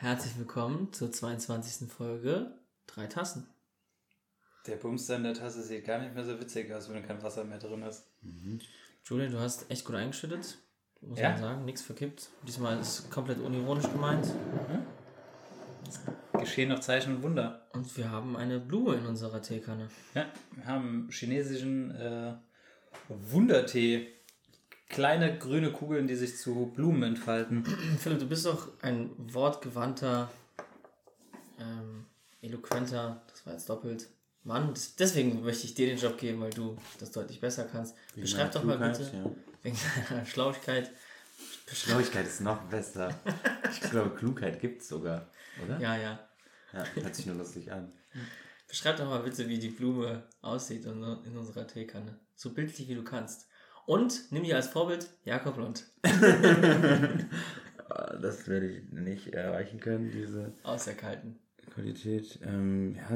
Herzlich willkommen zur 22. Folge 3 Tassen. Der Bums in der Tasse sieht gar nicht mehr so witzig aus, wenn kein Wasser mehr drin ist. Mhm. Julian, du hast echt gut eingeschüttet, muss man sagen, nichts verkippt. Diesmal ist es komplett unironisch gemeint. Mhm. Es geschehen noch Zeichen und Wunder. Und wir haben eine Blume in unserer Teekanne. Ja, wir haben chinesischen Wundertee. Kleine grüne Kugeln, die sich zu Blumen entfalten. Philipp, du bist doch ein wortgewandter, eloquenter, das war jetzt doppelt, Mann. Deswegen möchte ich dir den Job geben, weil du das deutlich besser kannst. Beschreib doch mal bitte, wegen deiner Schlauigkeit. Schlauigkeit ist noch besser. Ich glaube, Klugheit gibt es sogar, oder? Ja. Ja, hört sich nur lustig an. Beschreib doch mal bitte, wie die Blume aussieht in unserer Teekanne. So bildlich, wie du kannst. Und nimm dir als Vorbild Jakob Lund. Das werde ich nicht erreichen können, diese auserkalten Qualität.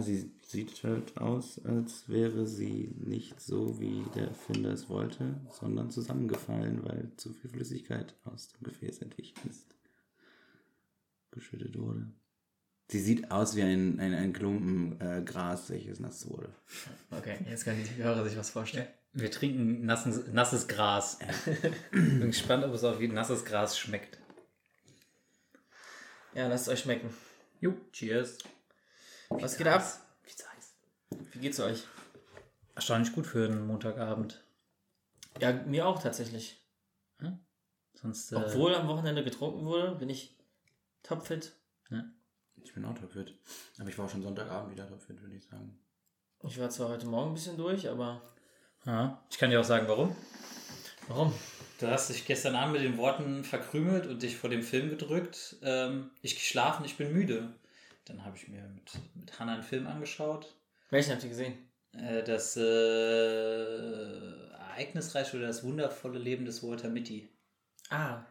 Sie sieht halt aus, als wäre sie nicht so, wie der Erfinder es wollte, sondern zusammengefallen, weil zu viel Flüssigkeit aus dem Gefäß entwichen ist. Geschüttet wurde. Sie sieht aus wie ein Klumpen Gras, welches nass wurde. Okay, jetzt kann die Hörer sich was vorstellen. Wir trinken nasses Gras. Bin gespannt, ob es auch wie nasses Gras schmeckt. Ja, lasst es euch schmecken. Jo, cheers. Was geht ab? Wie geht's euch? Erstaunlich gut für einen Montagabend. Ja, mir auch tatsächlich. Hm? Sonst, obwohl am Wochenende getrunken wurde, bin ich topfit. Ne? Ich bin auch topfit. Aber ich war auch schon Sonntagabend wieder topfit, würde ich sagen. Ich war zwar heute Morgen ein bisschen durch, aber... Ja, ich kann dir auch sagen, warum. Warum? Du hast dich gestern Abend mit den Worten verkrümelt und dich vor dem Film gedrückt. Ich geschlafen, ich bin müde. Dann habe ich mir mit Hannah einen Film angeschaut. Welchen habt ihr gesehen? Das ereignisreiche oder das wundervolle Leben des Walter Mitty. Ah,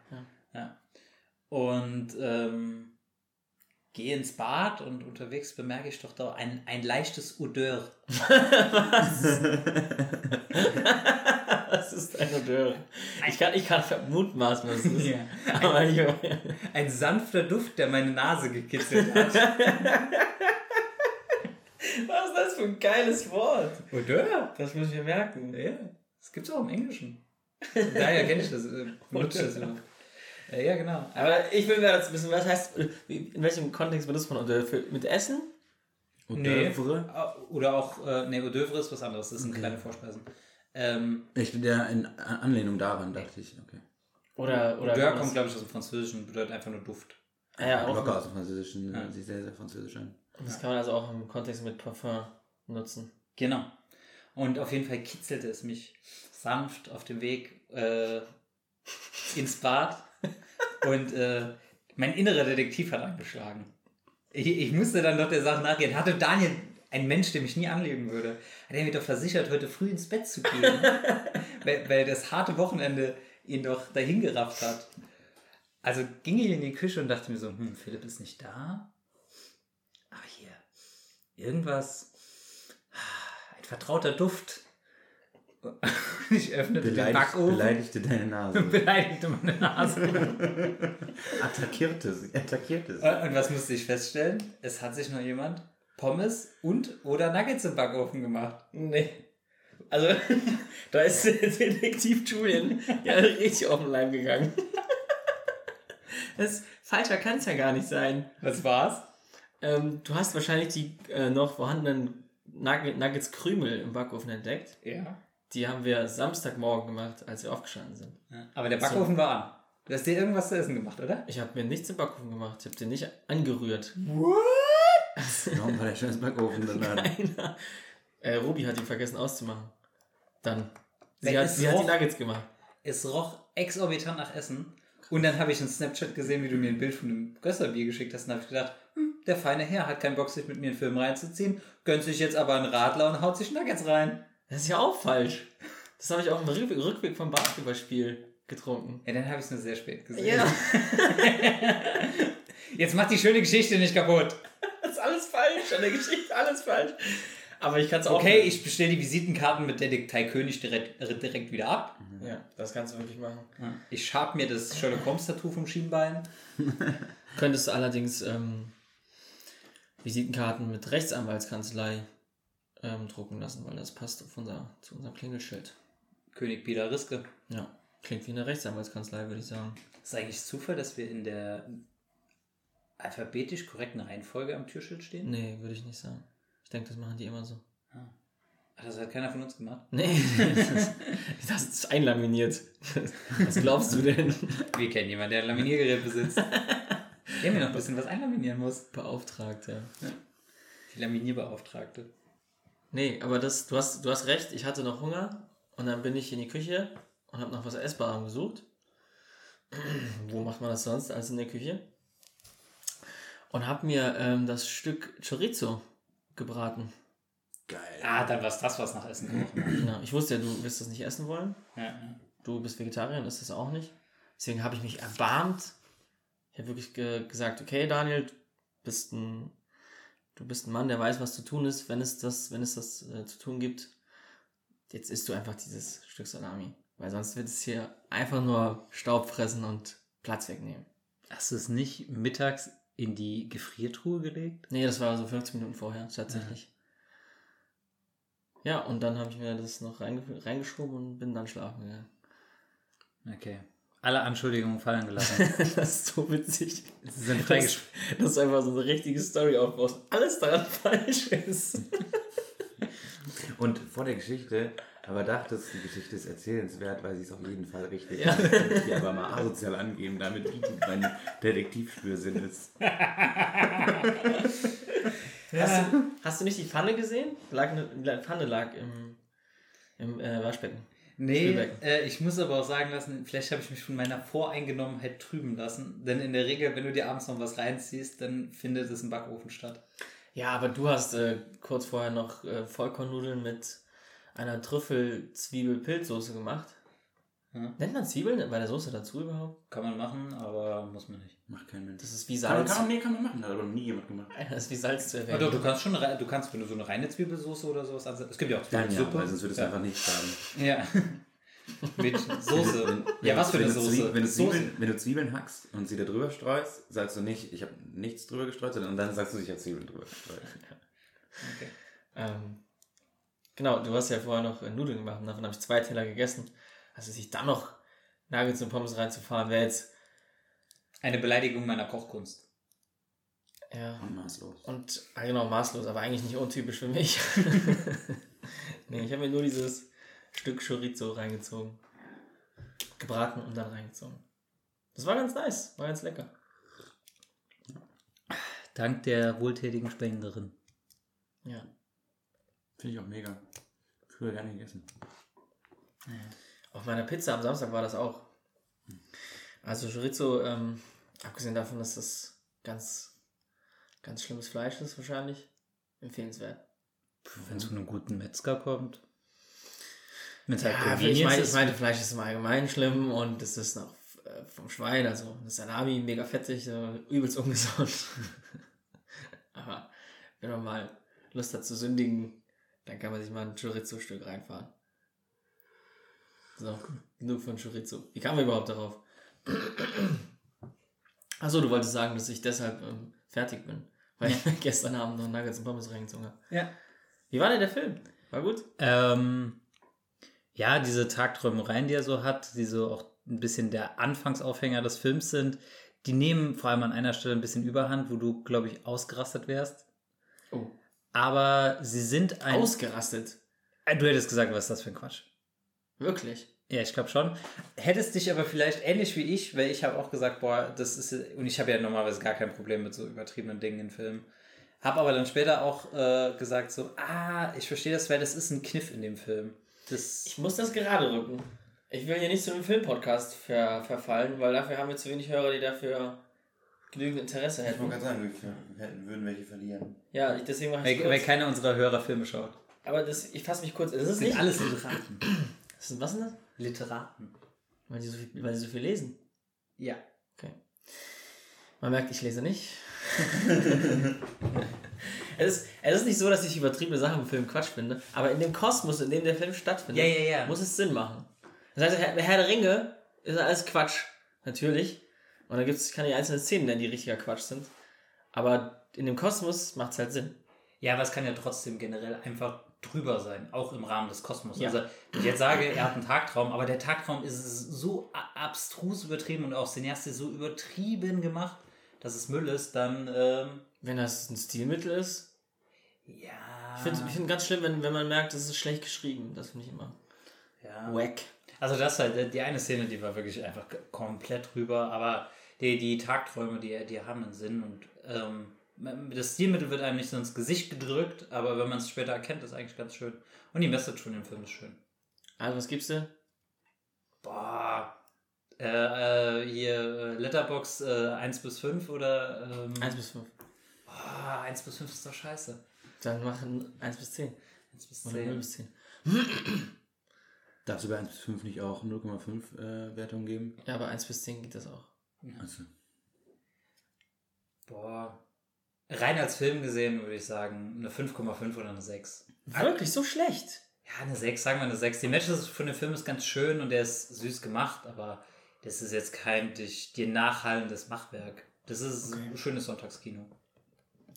ja. Und gehe ins Bad und unterwegs bemerke ich doch da ein leichtes Odeur. Was? Was ist ein Odeur? Ich kann mutmaßen, was es ist. Ja. Ein sanfter Duft, der meine Nase gekitzelt hat. Was ist das für ein geiles Wort? Odeur? Das müssen wir merken. Ja, das gibt es auch im Englischen. Daher kenne ich das. Benutze das immer. Ja, genau. Aber ich will mir das wissen, was heißt, in welchem Kontext benutzt man Odeur? Mit Essen? Odeur? Nee. Oder auch, Odeur ist was anderes, das sind kleine Vorspeisen. Ich bin ja in Anlehnung daran, dachte ich. Okay. Oder Odeur kommt, glaube ich, aus dem Französischen, bedeutet einfach nur Duft. Ja, auch locker aus dem Französischen, sieht sehr, sehr französisch an. Das kann man also auch im Kontext mit Parfum nutzen. Genau. Und auf jeden Fall kitzelte es mich sanft auf dem Weg ins Bad. Und mein innerer Detektiv hat angeschlagen. Ich musste dann doch der Sache nachgehen. Hatte Daniel, ein Mensch, der mich nie anlügen würde, hat er mir doch versichert, heute früh ins Bett zu gehen. weil das harte Wochenende ihn doch dahin gerafft hat. Also ging ich in die Küche und dachte mir so, Philipp ist nicht da. Aber hier, irgendwas, ein vertrauter Duft. Ich öffnete den Backofen. Beleidigte deine Nase. Beleidigte meine Nase. Attackierte sie. Und was musste ich feststellen? Es hat sich noch jemand Pommes und oder Nuggets im Backofen gemacht. Nee. Also, da ist Detektiv Julian ja richtig auf den Leim gegangen. Das falscher kann es ja gar nicht sein. Was war's? Du hast wahrscheinlich die noch vorhandenen Nuggets-Krümel im Backofen entdeckt. Ja. Die haben wir Samstagmorgen gemacht, als wir aufgestanden sind. Ja, aber der Backofen war an. Du hast dir irgendwas zu essen gemacht, oder? Ich habe mir nichts im Backofen gemacht. Ich habe den nicht angerührt. What? Warum war der scheiß Backofen dann an? Ruby hat ihn vergessen auszumachen. Dann. Sie hat die Nuggets gemacht. Es roch exorbitant nach Essen. Und dann habe ich in Snapchat gesehen, wie du mir ein Bild von dem Gösserbier geschickt hast. Und habe ich gedacht, der feine Herr hat keinen Bock, sich mit mir einen Film reinzuziehen. Gönnt sich jetzt aber einen Radler und haut sich Nuggets rein. Das ist ja auch falsch. Das habe ich auf dem Rückweg vom Basketballspiel getrunken. Ja, dann habe ich es nur sehr spät gesehen. Ja. Jetzt macht die schöne Geschichte nicht kaputt. Das ist alles falsch. An der Geschichte alles falsch. Aber ich kann es auch... Okay, ich bestelle die Visitenkarten mit der Detektei König direkt wieder ab. Mhm. Ja, das kannst du wirklich machen. Ich schab mir das Sherlock Holmes Tattoo vom Schienbein. Könntest du allerdings Visitenkarten mit Rechtsanwaltskanzlei drucken lassen, weil das passt auf zu unserem Klingelschild. König Peter Riske. Ja, klingt wie eine Rechtsanwaltskanzlei, würde ich sagen. Ist eigentlich Zufall, dass wir in der alphabetisch korrekten Reihenfolge am Türschild stehen? Nee, würde ich nicht sagen. Ich denke, das machen die immer so. Ah. Ach, das hat keiner von uns gemacht? Nee, das ist einlaminiert. Was glaubst du denn? Wir kennen jemanden, der ein Laminiergerät besitzt. Der mir noch ein bisschen was einlaminieren muss. Beauftragt, ja. Die Laminierbeauftragte. Nee, aber das, du hast recht, ich hatte noch Hunger und dann bin ich in die Küche und habe noch was Essbares gesucht. Wo macht man das sonst als in der Küche? Und habe mir das Stück Chorizo gebraten. Geil. Ah, dann war es das, was nach Essen gerochen hat. Genau. Ich wusste ja, du wirst das nicht essen wollen. Ja. Du bist Vegetarierin, ist das auch nicht. Deswegen habe ich mich erbarmt. Ich habe wirklich gesagt, okay, Daniel, du bist ein Mann, der weiß, was zu tun ist, wenn es das zu tun gibt. Jetzt isst du einfach dieses Stück Salami. Weil sonst wird es hier einfach nur Staub fressen und Platz wegnehmen. Hast du es nicht mittags in die Gefriertruhe gelegt? Nee, das war so 15 Minuten vorher, tatsächlich. Ja, und dann habe ich mir das noch reingeschoben und bin dann schlafen gegangen. Okay. Alle Anschuldigungen fallen gelassen. Das ist so witzig. Sie sind freigesprochen. Das ist einfach so eine richtige Story aufbaust. Alles daran falsch ist. Und vor der Geschichte, aber dachtest, die Geschichte ist erzählenswert, weil sie ist auf jeden Fall richtig. Ja. Ich kann die aber mal asozial angeben, damit mein Detektivspürsinn ist. Hast du nicht die Pfanne gesehen? Die Pfanne lag im Waschbecken. Nee, ich muss aber auch sagen lassen, vielleicht habe ich mich von meiner Voreingenommenheit trüben lassen. Denn in der Regel, wenn du dir abends noch was reinziehst, dann findet es im Backofen statt. Ja, aber du hast kurz vorher noch Vollkornnudeln mit einer Trüffel-Zwiebel-Pilzsoße gemacht. Ja. Nennt man Zwiebeln bei der Soße dazu überhaupt? Kann man machen, aber muss man nicht. Macht keinen Sinn. Das ist wie Salz. Kann man machen, das hat aber noch nie jemand gemacht. Das ist wie Salz zu erwähnen. Also, du kannst, wenn du so eine reine Zwiebelsoße oder sowas ansetzt. Es gibt ja auch Zwiebelsuppe. Ja, sonst würde es einfach nicht schaden. Ja. Mit Soße. Wenn was für eine Soße? Wenn du Zwiebeln hackst und sie da drüber streust, sagst du nicht, ich habe nichts drüber gestreut, sondern dann sagst du, ich habe Zwiebeln drüber gestreut. Okay. Genau, du hast ja vorher noch Nudeln gemacht und davon habe ich 2 Teller gegessen. Also sich dann noch Nuggets und Pommes reinzufahren, wäre jetzt eine Beleidigung meiner Kochkunst. Ja. Und maßlos. Und genau, maßlos, aber eigentlich nicht untypisch für mich. Nee, ich habe mir nur dieses Stück Chorizo reingezogen. Gebraten und dann reingezogen. Das war ganz nice, war ganz lecker. Dank der wohltätigen Spenderin. Ja. Finde ich auch mega. Früher gerne gegessen. Ja. Auf meiner Pizza am Samstag war das auch. Also Chorizo, abgesehen davon, dass das ganz, ganz schlimmes Fleisch ist wahrscheinlich, empfehlenswert. Wenn es von einem guten Metzger kommt. Ich meine, Fleisch ist im Allgemeinen schlimm und es ist noch vom Schwein, also das Salami, mega fettig, übelst ungesund. Aber wenn man mal Lust hat zu sündigen, dann kann man sich mal ein Chorizo-Stück reinfahren. So, genug von Chorizo. Wie kamen wir überhaupt darauf? Achso, du wolltest sagen, dass ich deshalb fertig bin, weil ich gestern Abend noch Nuggets und Pommes reingezogen habe. Ja. Wie war denn der Film? War gut? Ja, diese Tagträumereien, die er so hat, die so auch ein bisschen der Anfangsaufhänger des Films sind, die nehmen vor allem an einer Stelle ein bisschen Überhand, wo du, glaube ich, ausgerastet wärst. Oh. Aber sie sind ein... Ausgerastet? Du hättest gesagt, was ist das für ein Quatsch? Wirklich? Ja, ich glaube schon. Hättest dich aber vielleicht ähnlich wie ich, weil ich habe auch gesagt, boah, das ist... Und ich habe ja normalerweise gar kein Problem mit so übertriebenen Dingen in Filmen. Habe aber dann später auch gesagt so, ich verstehe das, weil das ist ein Kniff in dem Film. Ich muss das gerade rücken. Ich will hier nicht zu einem Filmpodcast verfallen, weil dafür haben wir zu wenig Hörer, die dafür genügend Interesse hätten. Ich wollte gerade sagen, wir würden welche verlieren. Ja, deswegen mache ich es kurz. Weil keiner unserer Hörer Filme schaut. Aber ich fasse mich kurz. Das ist nicht alles Literaten. Was sind das? Literaten. Weil sie so viel lesen? Ja. Okay. Man merkt, ich lese nicht. Es ist nicht so, dass ich übertriebene Sachen im Film Quatsch finde, aber in dem Kosmos, in dem der Film stattfindet, muss es Sinn machen. Das heißt, Herr der Ringe ist alles Quatsch, natürlich. Und dann gibt es keine einzelnen Szenen, denn die richtiger Quatsch sind. Aber in dem Kosmos macht es halt Sinn. Ja, aber es kann ja trotzdem generell einfach drüber sein, auch im Rahmen des Kosmos. Ja. Also, wenn ich jetzt sage, er hat einen Tagtraum, aber der Tagtraum ist so abstrus übertrieben und auch cineastisch so übertrieben gemacht, dass es Müll ist, dann... wenn das ein Stilmittel ist? Ja... Ich find ganz schlimm, wenn man merkt, es ist schlecht geschrieben. Das finde ich immer... Ja. Wack. Also das halt, die eine Szene, die war wirklich einfach komplett drüber, aber die Tagträume, die haben einen Sinn und das Stilmittel wird einem nicht so ins Gesicht gedrückt, aber wenn man es später erkennt, ist eigentlich ganz schön. Und die Message von dem Film ist schön. Also was gibst du? Boah. Hier Letterboxd 1 bis 5 oder... 1 bis 5. Boah, 1 bis 5 ist doch scheiße. Dann machen 1 bis 10. 1 bis 10. Oder 0 bis 10. Darfst du bei 1 bis 5 nicht auch 0,5 Wertung geben? Ja, aber 1 bis 10 geht das auch. Ja. Also. Boah. Rein als Film gesehen würde ich sagen, eine 5,5 oder eine 6. Wirklich so schlecht? Ja, eine 6, sagen wir eine 6. Die Matches von dem Film ist ganz schön und der ist süß gemacht, aber das ist jetzt kein dir nachhallendes Machwerk. Das ist okay. Ein schönes Sonntagskino.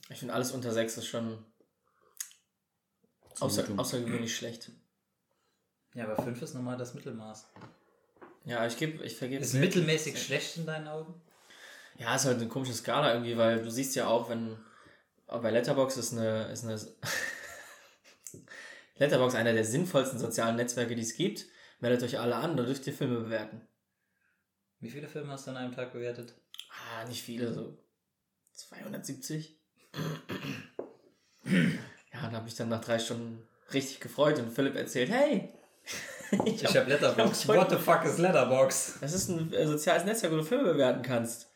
Ich finde, alles unter 6 ist schon außergewöhnlich schlecht. Ja, aber 5 ist nochmal das Mittelmaß. Ja, ich vergebe... Ist mittelmäßig schlecht in deinen Augen? Ja, ist halt eine komische Skala irgendwie, weil du siehst ja auch, wenn... Bei Letterboxd ist eine Letterboxd einer der sinnvollsten sozialen Netzwerke, die es gibt. Meldet euch alle an, da dürft ihr Filme bewerten. Wie viele Filme hast du an einem Tag bewertet? Nicht viele, so 270. Ja, da habe ich dann nach 3 Stunden richtig gefreut und Philipp erzählt, hey... Ich hab Letterboxd. What the fuck ist Letterboxd? Das ist ein soziales Netzwerk, wo du Filme bewerten kannst.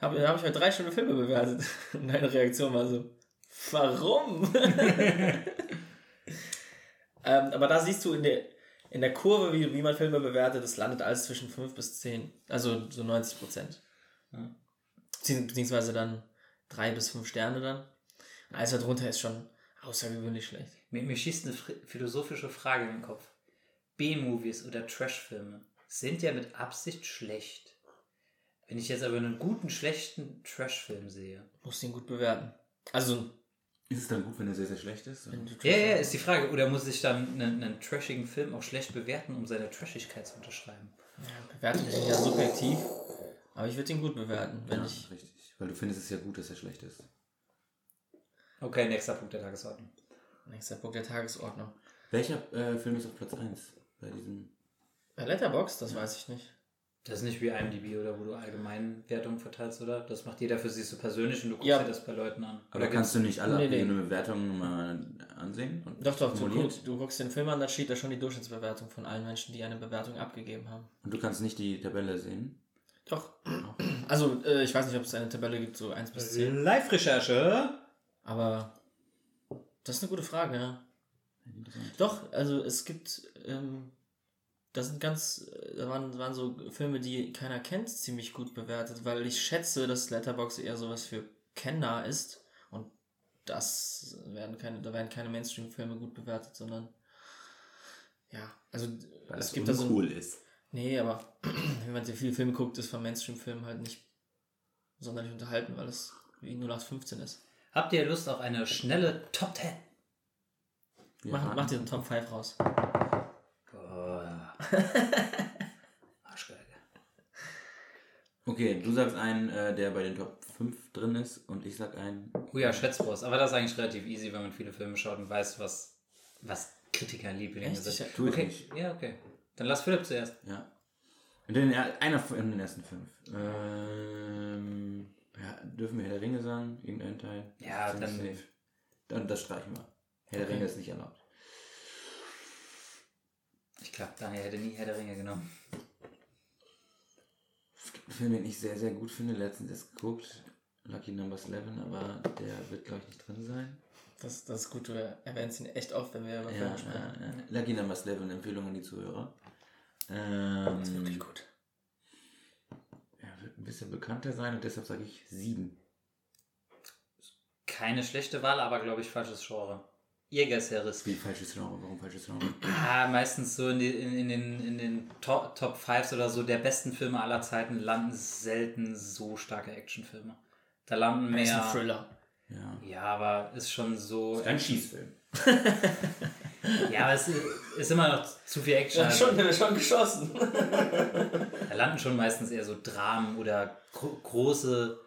Da hab ich mal 3 Stunden Filme bewertet. Und deine Reaktion war so, warum? Aber da siehst du in der Kurve, wie man Filme bewertet, es landet alles zwischen 5 bis 10. Also so 90%. Ja. Beziehungsweise dann 3 bis 5 Sterne dann. Und alles darunter ist schon außergewöhnlich schlecht. Mir schießt eine philosophische Frage in den Kopf. B-Movies oder Trash-Filme sind ja mit Absicht schlecht. Wenn ich jetzt aber einen guten, schlechten Trash-Film sehe... Musst du ihn gut bewerten. Also... Ist es dann gut, wenn er sehr, sehr schlecht ist? Ja, ist die Frage. Oder muss ich dann einen trashigen Film auch schlecht bewerten, um seine Trashigkeit zu unterschreiben? Ja, Bewertung ist ja subjektiv. Aber ich würde ihn gut bewerten. Richtig. Weil du findest es ja gut, dass er schlecht ist. Okay, nächster Punkt der Tagesordnung. Welcher Film ist auf Platz 1? Bei diesem... Bei Letterboxd? Das weiß ich nicht. Das ist nicht wie IMDb oder wo du allgemein Wertungen verteilst, oder? Das macht jeder für sich so persönlich und du guckst dir das bei Leuten an. Aber kannst du nicht alle abgehende Bewertungen mal ansehen? Und doch, du guckst den Film an, da steht da schon die Durchschnittsbewertung von allen Menschen, die eine Bewertung abgegeben haben. Und du kannst nicht die Tabelle sehen? Doch. Also, ich weiß nicht, ob es eine Tabelle gibt, so 1 bis 10. Live-Recherche! Aber das ist eine gute Frage, ja. Doch, also es gibt, da waren so Filme, die keiner kennt, ziemlich gut bewertet, weil ich schätze, dass Letterboxd eher sowas für Kenner ist und da werden keine Mainstream-Filme gut bewertet, sondern ja, also weil es gibt da so cool ist. Nee, aber wenn man sehr viele Filme guckt, ist von Mainstream-Filmen halt nicht sonderlich unterhalten, weil es wie 0815 ist. Habt ihr Lust auf eine schnelle Top 10? Ja. Mach dir einen Top 5 raus. Oh. Arschgeige. Okay, du sagst einen, der bei den Top 5 drin ist und ich sag einen... Oh ja, Schätzboss. Aber das ist eigentlich relativ easy, wenn man viele Filme schaut und weiß, was Kritiker Lieblinge sind. Tue ich nicht. Ja, okay. Dann lass Philipp zuerst. Ja. Einer von den ersten 5. Ja, dürfen wir Herr der Ringe sagen? Irgendeinen Teil? Ja, dann das streichen wir. Herr der Ringe ist nicht erlaubt. Ich glaube, Daniel hätte nie Herr der Ringe genommen. Es gibt einen Film, den ich sehr, sehr gut finde. Letztens erst geguckt. Lucky Numbers 11, aber der wird, glaube ich, nicht drin sein. Das ist gut. Wir erwähnen es ihn echt oft, wenn wir über Filme sprechen. Ja. Lucky Numbers 11, Empfehlung an die Zuhörer. Das ist wirklich gut. Er wird ein bisschen bekannter sein und deshalb sage ich 7. Keine schlechte Wahl, aber glaube ich, falsches Genre. Jägerservice. Wie falsches Genre, warum falsches Genre? Ah, meistens so in den Top 5 oder so der besten Filme aller Zeiten landen selten so starke Actionfilme. Da landen mehr... Das ist ein Thriller. Ja, aber ist schon so... Ist ein Schießfilm. Ja, aber es ist immer noch zu viel Action. Ja, schon geschossen. Da landen schon meistens eher so Dramen oder große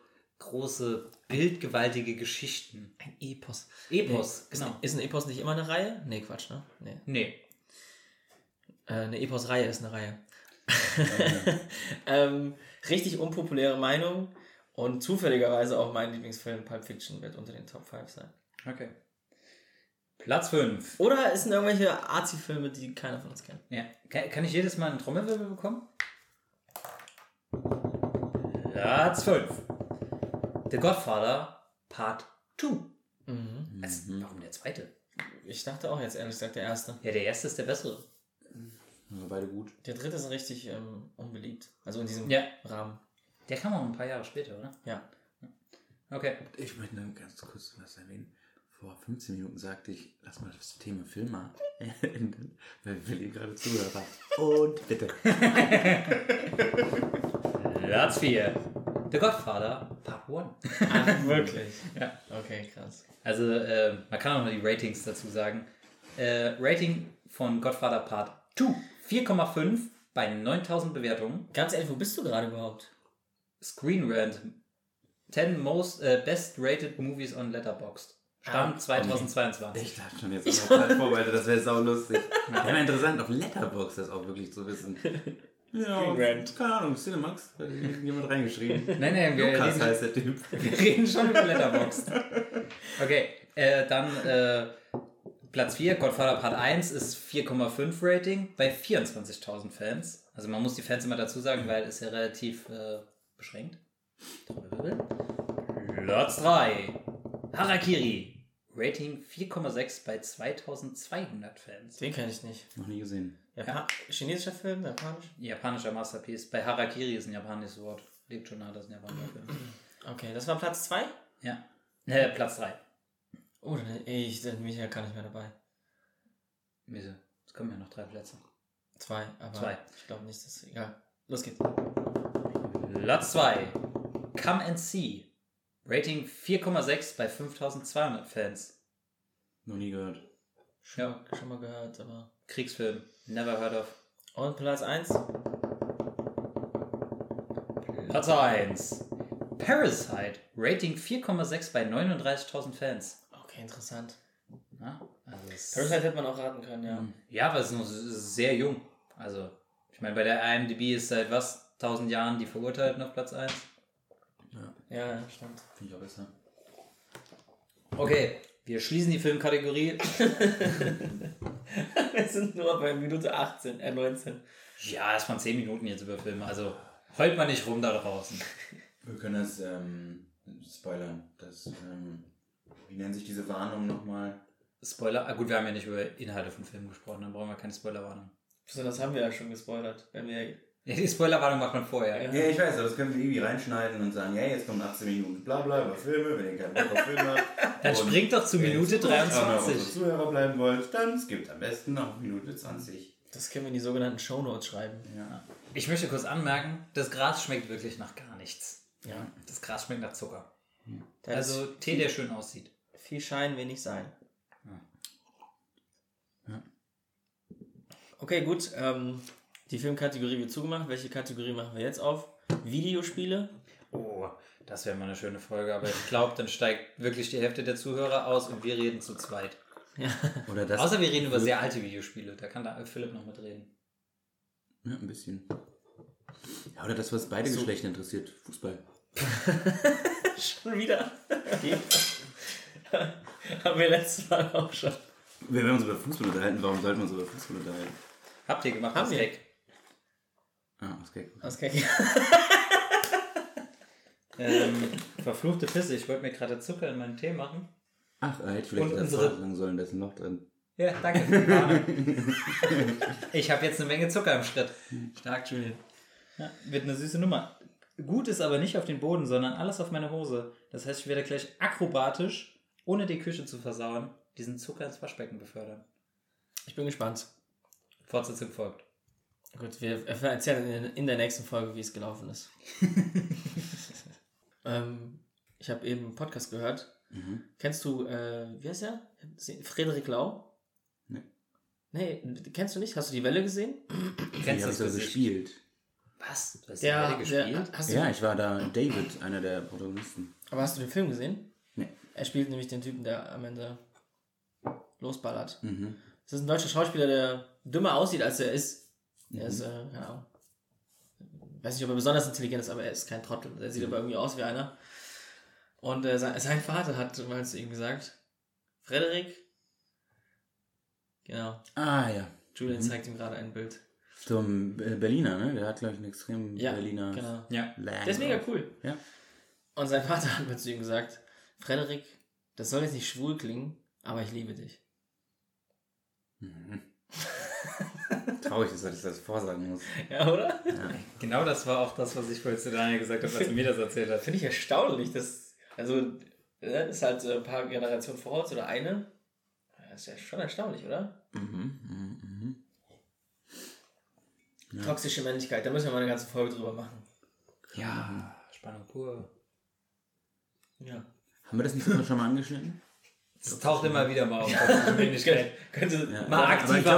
bildgewaltige Geschichten. Ein Epos. Epos, nee, genau. Ist ein Epos nicht immer eine Reihe? Nee, Quatsch, ne? Nee. Eine Epos-Reihe ist eine Reihe. Richtig unpopuläre Meinung und zufälligerweise auch mein Lieblingsfilm Pulp Fiction wird unter den Top 5 sein. Okay. Platz 5. Oder es sind irgendwelche Arzi-Filme, die keiner von uns kennt. Ja. Kann ich jedes Mal einen Trommelwirbel bekommen? Platz 5. The Godfather Part 2. Mhm. Also, warum der zweite? Ich dachte auch jetzt ehrlich gesagt der erste. Ja, der erste ist der bessere. Also beide gut. Der dritte ist richtig unbeliebt. Also in diesem Rahmen. Der kam auch ein paar Jahre später, oder? Ja. Okay. Ich möchte nur ganz kurz was erwähnen. Vor 15 Minuten sagte ich, lass mal das Thema Filme enden, weil Willi gerade zuhört. Und bitte. Platz 4. The Godfather Part 1. Ach, wirklich? Ja. Okay, krass. Also, man kann auch noch die Ratings dazu sagen. Rating von Godfather Part 2. 4,5 bei 9.000 Bewertungen. Ganz ehrlich, wo bist du gerade überhaupt? Screenrant. 10 best rated movies on Letterboxd. Stand 2022. Ich dachte schon jetzt auf der Plattform, Alter, das wäre saulustig. Ja, aber interessant, auf Letterboxd das auch wirklich zu wissen. Ja, keine Ahnung, Cinemax, da hat jemand reingeschrieben. Nein, Lukas heißt der Typ. Wir reden schon über Letterboxd. Okay, dann Platz 4, Godfather Part 1 ist 4,5 Rating bei 24.000 Fans. Also man muss die Fans immer dazu sagen, weil es ja relativ beschränkt. Platz 3, Harakiri. Rating 4,6 bei 2200 Fans. Den kenne ich nicht. Noch nie gesehen. Chinesischer Film? Japanisch? Japanischer Masterpiece. Bei Harakiri ist ein japanisches Wort. Lebt schon nah, das ist ein japanischer Film. Okay, das war Platz 2? Ja. Ne, Platz 3. Oh, ich bin mich ja gar nicht mehr dabei. Wieso? Es kommen ja noch 3 Plätze. 2, aber ich glaube nicht, dass... Egal. Los geht's. Platz 2. Come and See. Rating 4,6 bei 5.200 Fans. Noch nie gehört. Schon mal gehört, aber... Kriegsfilm. Never heard of. Und Platz 1? Platz 1. Parasite. Rating 4,6 bei 39.000 Fans. Okay, interessant. Na, also Parasite hätte man auch raten können, ja. Ja, aber es ist noch sehr jung. Also, ich meine, bei der IMDb ist seit 1.000 Jahren die Verurteilten auf Platz 1? Ja, stimmt. Finde ich auch besser. Okay, wir schließen die Filmkategorie. Wir sind nur bei Minute 19. Ja, das waren 10 Minuten jetzt über Filme. Also heult man nicht rum da draußen. Wir können das spoilern. Das, wie nennen sich diese Warnung nochmal? Spoiler? Ah, gut, wir haben ja nicht über Inhalte von Filmen gesprochen. Dann brauchen wir keine Spoilerwarnung. So, das haben wir ja schon gespoilert. Wenn wir... Die Spoilerwarnung macht man vorher. Ja, ich weiß, aber das können wir irgendwie reinschneiden und sagen, hey, jetzt kommen 18 Minuten Blabla über Filme, wenn ihr keinen Bock auf Filme habt. Dann springt doch zu Minute 23. Wenn ihr Zuhörer bleiben wollt, dann skippt am besten noch Minute 20. Das können wir in die sogenannten Shownotes schreiben. Ja. Ich möchte kurz anmerken, das Gras schmeckt wirklich nach gar nichts. Ja. Das Gras schmeckt nach Zucker. Hm. Also Tee, der schön aussieht. Viel Schein, wenig Sein. Ja. Okay, gut, die Filmkategorie wird zugemacht. Welche Kategorie machen wir jetzt auf? Videospiele? Oh, das wäre mal eine schöne Folge. Aber ich glaube, dann steigt wirklich die Hälfte der Zuhörer aus und wir reden zu zweit. Ja. Oder das außer wir reden über sehr alte Videospiele. Da kann da Philipp noch mitreden. Ja, ein bisschen. Ja, oder das, was beide Geschlechter interessiert. Fußball. Schon wieder. Haben wir letztes Mal auch schon. Wenn wir uns über Fußball unterhalten, warum sollten wir uns über Fußball unterhalten? Habt ihr gemacht? Haben wir. Aus Keck. Verfluchte Pisse, ich wollte mir gerade Zucker in meinen Tee machen. Ach, er hätte vielleicht das sagen sollen, da ist ein Loch drin. Ja, danke. Ich habe jetzt eine Menge Zucker im Schritt. Stark, Julian. Ja, wird eine süße Nummer. Gut ist aber nicht auf den Boden, sondern alles auf meine Hose. Das heißt, ich werde gleich akrobatisch, ohne die Küche zu versauen, diesen Zucker ins Waschbecken befördern. Ich bin gespannt. Fortsetzung folgt. Gut, wir erzählen in der nächsten Folge, wie es gelaufen ist. Ich habe eben einen Podcast gehört. Mhm. Kennst du, wie heißt er? Frederic Lau? Nee. Nee, kennst du nicht? Hast du Die Welle gesehen? Kennst du das so gespielt? Was? Du hast Die Welle gespielt? Ich war da David, einer der Protagonisten. Aber hast du den Film gesehen? Nee. Er spielt nämlich den Typen, der am Ende losballert. Mhm. Das ist ein deutscher Schauspieler, der dümmer aussieht, als er ist. Mhm. Er ist, keine Ahnung. Ich weiß nicht, ob er besonders intelligent ist, aber er ist kein Trottel. Er sieht aber irgendwie aus wie einer. Und sein Vater hat mal zu ihm gesagt, Frederik, genau. Ah, ja. Julian zeigt ihm gerade ein Bild. So ein Berliner, ne? Der hat, glaube ich, einen extremen Berliner... Genau. Ja, genau. Der ist mega cool. Ja. Und sein Vater hat mal zu ihm gesagt, Frederik, das soll jetzt nicht schwul klingen, aber ich liebe dich. Mhm. Traurig ist, dass ich das vorsagen muss. Ja, oder? Ja. Genau das war auch das, was ich vorhin zu Daniel gesagt habe, als er mir das erzählt hat. Finde ich erstaunlich, dass, also, das ist halt ein paar Generationen voraus oder eine. Das ist ja schon erstaunlich, oder? Ja. Toxische Männlichkeit, da müssen wir mal eine ganze Folge drüber machen. Ja, Spannung pur. Ja. Haben wir das nicht schon mal angeschnitten? Es taucht immer wieder mal auf. Ich glaube,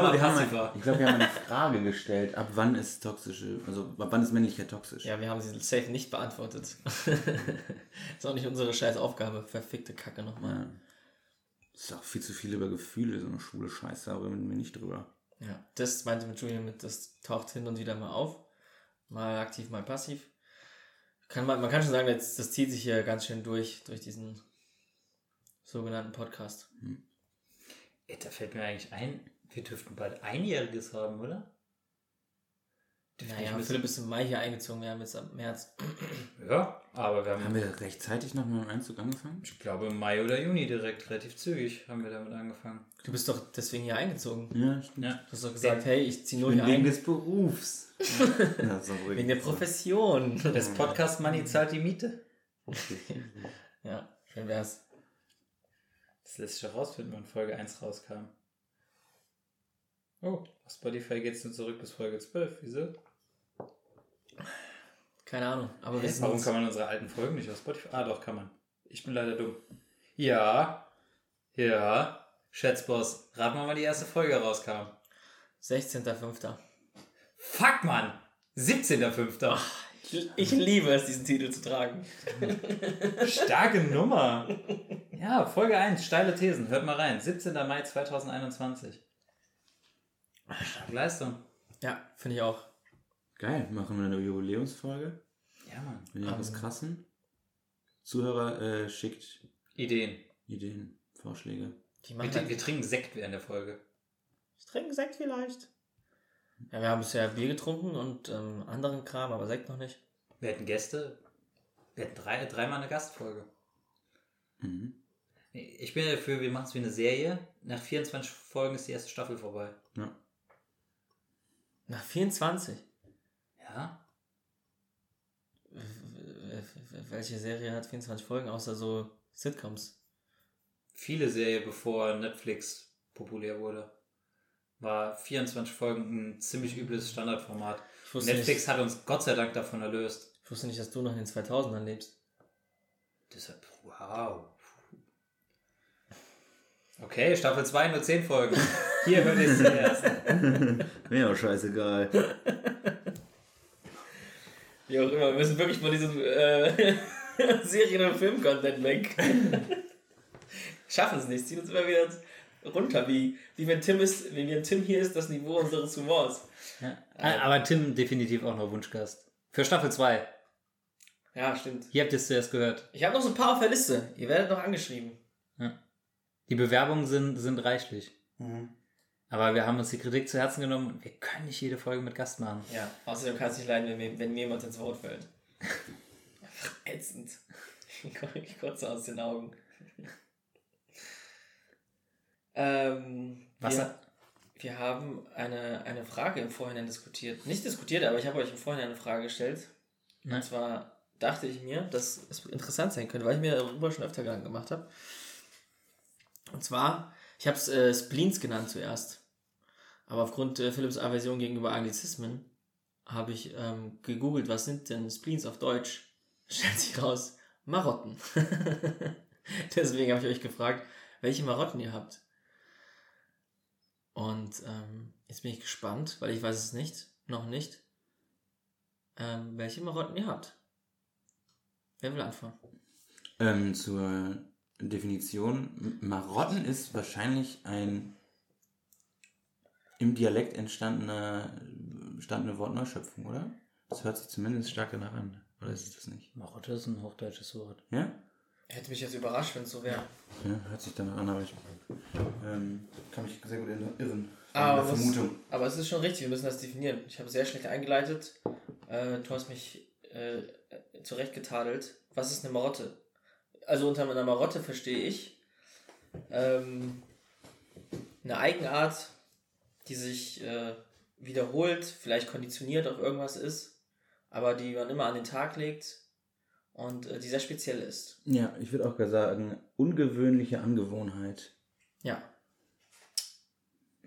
wir haben eine Frage gestellt, ab wann ist Männlichkeit toxisch? Ja, wir haben sie safe nicht beantwortet. Ist auch nicht unsere scheiß Aufgabe. Verfickte Kacke nochmal. Ja. Ist auch viel zu viel über Gefühle, so eine schwule Scheiße, aber wir nicht drüber. Ja, das meinte mit Julian mit, das taucht hin und wieder mal auf. Mal aktiv, mal passiv. Man kann schon sagen, das zieht sich hier ganz schön durch diesen sogenannten Podcast. Da fällt mir eigentlich ein, wir dürften bald Einjähriges haben, oder? Philipp ist im Mai hier eingezogen, wir haben jetzt am März. Ja, aber wir haben... Haben wir rechtzeitig noch mit dem Einzug angefangen? Ich glaube im Mai oder Juni direkt, relativ zügig haben wir damit angefangen. Du bist doch deswegen hier eingezogen. Ja, stimmt. Ja. Du hast doch gesagt, hey, ich ziehe nur hier ein. Wegen des Berufs. Ja, wegen der Profession. Das Podcast Money zahlt die Miete. Ja, schön wär's. Das lässt sich herausfinden, wenn Folge 1 rauskam. Oh, auf Spotify geht's nur zurück bis Folge 12. Wieso? Keine Ahnung. Aber warum kann man unsere alten Folgen nicht auf Spotify? Ah, doch, kann man. Ich bin leider dumm. Ja. Schätzboss, rat mal, wann die erste Folge rauskam. 16.05. Fuck, Mann! 17.05. Ich liebe es, diesen Titel zu tragen. Starke Nummer. Ja, Folge 1, steile Thesen. Hört mal rein. 17. Mai 2021. Starke Leistung. Ja, finde ich auch. Geil. Machen wir eine Jubiläumsfolge. Ja, Mann. Wenn ihr was Krassen. Zuhörer schickt Ideen, Vorschläge. Wir trinken Sekt während der Folge. Ich trinke Sekt vielleicht. Ja, wir haben bisher Bier getrunken und anderen Kram, aber Sekt noch nicht. Wir hätten Gäste. Wir hätten dreimal eine Gastfolge. Mhm. Ich bin dafür, wir machen es wie eine Serie. Nach 24 Folgen ist die erste Staffel vorbei. Ja. Nach 24? Ja. Welche Serie hat 24 Folgen, außer so Sitcoms? Viele Serien, bevor Netflix populär wurde. War 24 Folgen ein ziemlich übles Standardformat. Netflix hat uns Gott sei Dank davon erlöst. Ich wusste nicht, dass du noch in den 2000ern lebst. Deshalb, wow. Okay, Staffel 2, nur 10 Folgen. Hier hört ihr es zuerst. Mir auch scheißegal. Wie auch immer, wir müssen wirklich von diesem Serien- und Film-Content weg. Schaffen es nicht, ziehen uns immer wieder runter, wenn Tim hier ist, das Niveau unseres Humors. Ja, aber Tim definitiv auch noch Wunschgast. Für Staffel 2. Ja, stimmt. Hier habt ihr es zuerst gehört. Ich habe noch so ein paar auf der Liste. Ihr werdet noch angeschrieben. Ja. Die Bewerbungen sind reichlich. Mhm. Aber wir haben uns die Kritik zu Herzen genommen. Wir können nicht jede Folge mit Gast machen. Ja, außerdem kann es nicht leiden, wenn mir jemand ins Wort fällt. Ätzend. Ich kotze aus den Augen. Wir haben eine Frage im Vorhinein diskutiert. Nicht diskutiert, aber ich habe euch im Vorhinein eine Frage gestellt. Nein. Und zwar dachte ich mir, dass es interessant sein könnte, weil ich mir darüber schon öfter Gedanken gemacht habe. Und zwar, Ich habe es Spleens genannt zuerst. Aber aufgrund Philipps Aversion gegenüber Anglizismen habe ich gegoogelt, was sind denn Spleens auf Deutsch? Stellt sich raus, Marotten. Deswegen habe ich euch gefragt, welche Marotten ihr habt. Und jetzt bin ich gespannt, weil ich weiß es nicht, noch nicht, welche Marotten ihr habt. Wer will anfangen? Zur Definition. Marotten ist wahrscheinlich ein im Dialekt entstandene Wortneuschöpfung, oder? Das hört sich zumindest stark danach an. Oder ist es das nicht? Marotte ist ein hochdeutsches Wort. Ja? Hätte mich jetzt überrascht, wenn es so wäre. Ja, hört sich danach an, aber ich kann mich sehr gut irren. Aber es ist schon richtig, wir müssen das definieren. Ich habe sehr schlecht eingeleitet. Du hast mich zurechtgetadelt. Was ist eine Marotte? Also unter einer Marotte verstehe ich eine Eigenart, die sich wiederholt, vielleicht konditioniert auf irgendwas ist, aber die man immer an den Tag legt und die sehr speziell ist. Ja, ich würde auch sagen, ungewöhnliche Angewohnheit. Ja.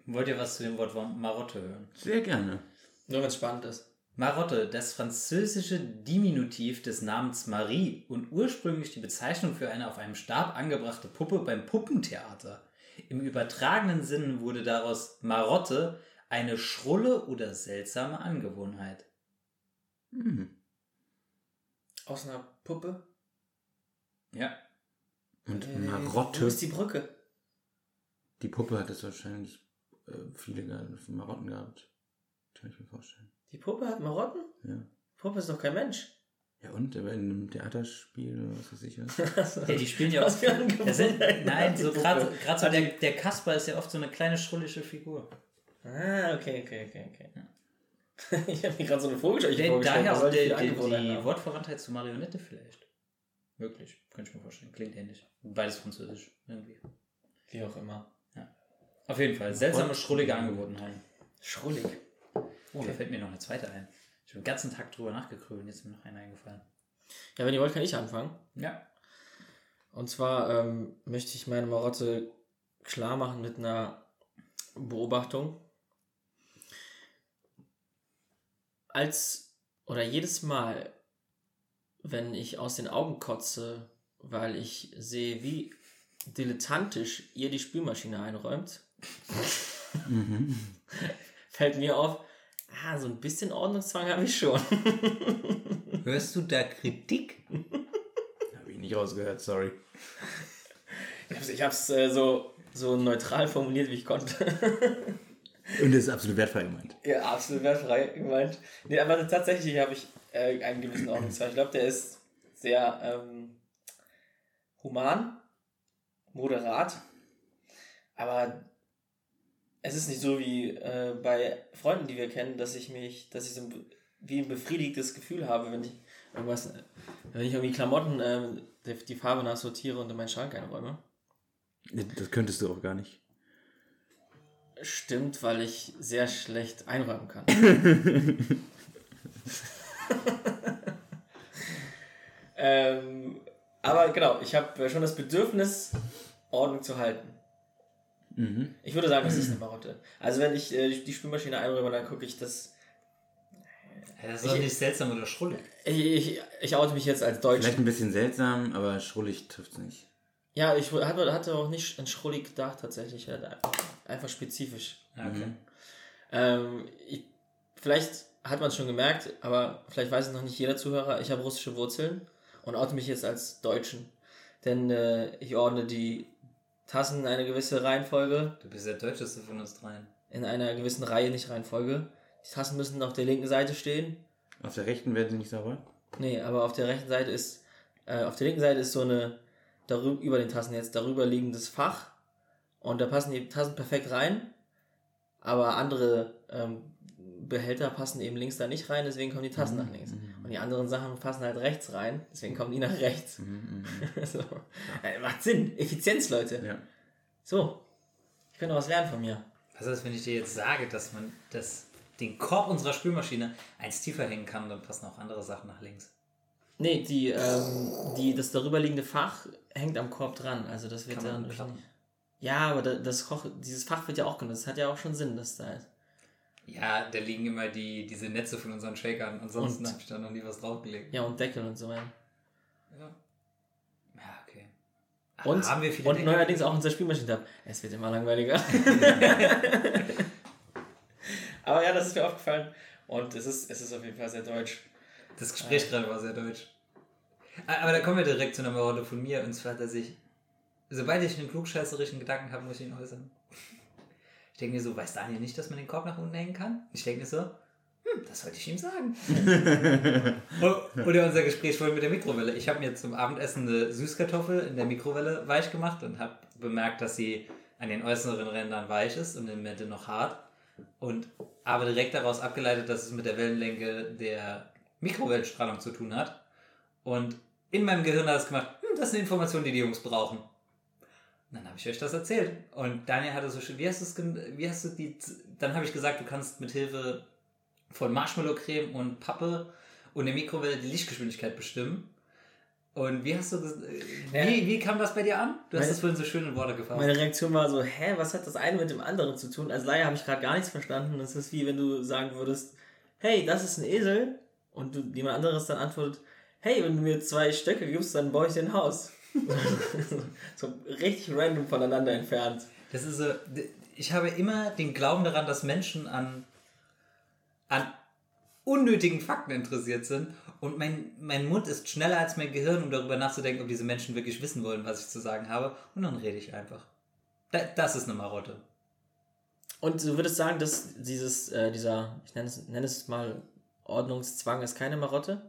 Wollt ihr was zu dem Wort Marotte hören? Sehr gerne. Nur wenn es spannend ist. Marotte, das französische Diminutiv des Namens Marie und ursprünglich die Bezeichnung für eine auf einem Stab angebrachte Puppe beim Puppentheater. Im übertragenen Sinn wurde daraus Marotte, eine schrulle oder seltsame Angewohnheit. Aus einer Puppe? Ja. Und Marotte. Wo ist die Brücke? Die Puppe hat es wahrscheinlich viele Marotten gehabt. Kann ich mir vorstellen. Die Puppe hat Marotten? Ja. Die Puppe ist doch kein Mensch. Ja und? Aber in einem Theaterspiel oder was weiß ich was. Ja, die spielen ja auch... Nein, so gerade so der Kasper ist ja oft so eine kleine schrullische Figur. Ah, okay. Ich habe mir gerade so eine Vogelscheuche vorgestellt. Daher auch die Wortverwandtheit zu Marionette vielleicht. Wirklich, könnte ich mir vorstellen. Klingt ähnlich. Beides französisch irgendwie. Wie auch immer. Ja. Auf jeden Fall. Seltsame, schrullige Angewohnheiten. Schrullig. Oh, da fällt mir noch eine zweite ein. Ich habe den ganzen Tag drüber nachgekrölt und jetzt ist mir noch eine eingefallen. Ja, wenn ihr wollt, kann ich anfangen. Ja. Und zwar möchte ich meine Marotte klar machen mit einer Beobachtung. Jedes Mal, wenn ich aus den Augen kotze, weil ich sehe, wie dilettantisch ihr die Spülmaschine einräumt, fällt mir auf, so ein bisschen Ordnungszwang habe ich schon. Hörst du da Kritik? Habe ich nicht rausgehört, sorry. Ich habe es so neutral formuliert, wie ich konnte. Und das ist absolut wertfrei gemeint. Ja, absolut wertfrei gemeint. Nee, aber tatsächlich habe ich einen gewissen Ordnungszwang. Ich glaube, der ist sehr human, moderat, aber es ist nicht so wie bei Freunden, die wir kennen, dass ich so ein befriedigtes Gefühl habe, wenn ich irgendwie Klamotten die Farbe nachsortiere und in meinen Schrank einräume. Das könntest du auch gar nicht. Stimmt, weil ich sehr schlecht einräumen kann. Aber genau, ich habe schon das Bedürfnis, Ordnung zu halten. Ich würde sagen, das ist eine Marotte. Also wenn ich die Spülmaschine einräume, dann gucke ich das... Das ist doch nicht seltsam oder schrullig. Ich oute mich jetzt als Deutscher. Vielleicht ein bisschen seltsam, aber schrullig trifft es nicht. Ja, ich hatte auch nicht an schrullig gedacht tatsächlich. Einfach spezifisch. Okay. Vielleicht hat man es schon gemerkt, aber vielleicht weiß es noch nicht jeder Zuhörer. Ich habe russische Wurzeln und oute mich jetzt als Deutschen. Denn ich ordne die Tassen in eine gewisse Reihenfolge. Du bist der Deutscheste von uns dreien. In einer gewissen Reihe, nicht Reihenfolge. Die Tassen müssen auf der linken Seite stehen. Auf der rechten werden sie nicht sauber? Nee, aber auf der rechten Seite ist... auf der linken Seite ist so eine... über den Tassen jetzt darüber liegendes Fach. Und da passen die Tassen perfekt rein. Aber andere Behälter passen eben links da nicht rein, deswegen kommen die Tassen nach links. Und die anderen Sachen passen halt rechts rein, deswegen kommen die nach rechts. So. Ja. Macht Sinn. Effizienz, Leute. Ja. So. Ich könnte was lernen von mir. Was ist, wenn ich dir jetzt sage, dass man den Korb unserer Spülmaschine eins tiefer hängen kann, dann passen auch andere Sachen nach links. Nee, das darüberliegende Fach hängt am Korb dran. Also das wird dann... Ja, aber das Koch, dieses Fach wird ja auch genutzt. Das hat ja auch schon Sinn, dass da ist. Ja, da liegen immer diese Netze von unseren Shakern. Ansonsten habe ich da noch nie was draufgelegt. Ja, und Deckel und so weiter. Ja. Ja, okay. Aber haben wir viele und Deckel? Neuerdings auch unser Spielmaschinentab. Es wird immer langweiliger. Aber ja, das ist mir aufgefallen. Und es ist auf jeden Fall sehr deutsch. Das Gespräch gerade war sehr deutsch. Aber da kommen wir direkt zu einer Marode von mir. Und zwar, dass ich, sobald ich einen klugscheißerischen Gedanken habe, muss ich ihn äußern. Ich denke mir so, weiß Daniel nicht, dass man den Korb nach unten hängen kann? Ich denke mir so, das sollte ich ihm sagen. Oder unser Gespräch vorhin mit der Mikrowelle. Ich habe mir zum Abendessen eine Süßkartoffel in der Mikrowelle weich gemacht und habe bemerkt, dass sie an den äußeren Rändern weich ist und in der Mitte noch hart. Und habe direkt daraus abgeleitet, dass es mit der Wellenlänge der Mikrowellenstrahlung zu tun hat. Und in meinem Gehirn hat es gemacht, das ist eine Information, die Jungs brauchen. Und dann habe ich euch das erzählt. Und Daniel hatte so schön, dann habe ich gesagt, du kannst mit Hilfe von Marshmallow-Creme und Pappe und der Mikrowelle die Lichtgeschwindigkeit bestimmen. Und wie kam das bei dir an? Du hast das vorhin so schön in Worte gefasst. Meine Reaktion war so, was hat das eine mit dem anderen zu tun? Als Laie habe ich gerade gar nichts verstanden. Das ist wie wenn du sagen würdest, hey, das ist ein Esel. Und jemand anderes dann antwortet, hey, wenn du mir 2 Stöcke gibst, dann baue ich dir ein Haus. So richtig random voneinander entfernt. Das ist so, ich habe immer den Glauben daran, dass Menschen an unnötigen Fakten interessiert sind. Und mein Mund ist schneller als mein Gehirn, um darüber nachzudenken, ob diese Menschen wirklich wissen wollen, was ich zu sagen habe. Und dann rede ich einfach. Das ist eine Marotte. Und du würdest sagen, dass ich nenne es mal Ordnungszwang, ist keine Marotte?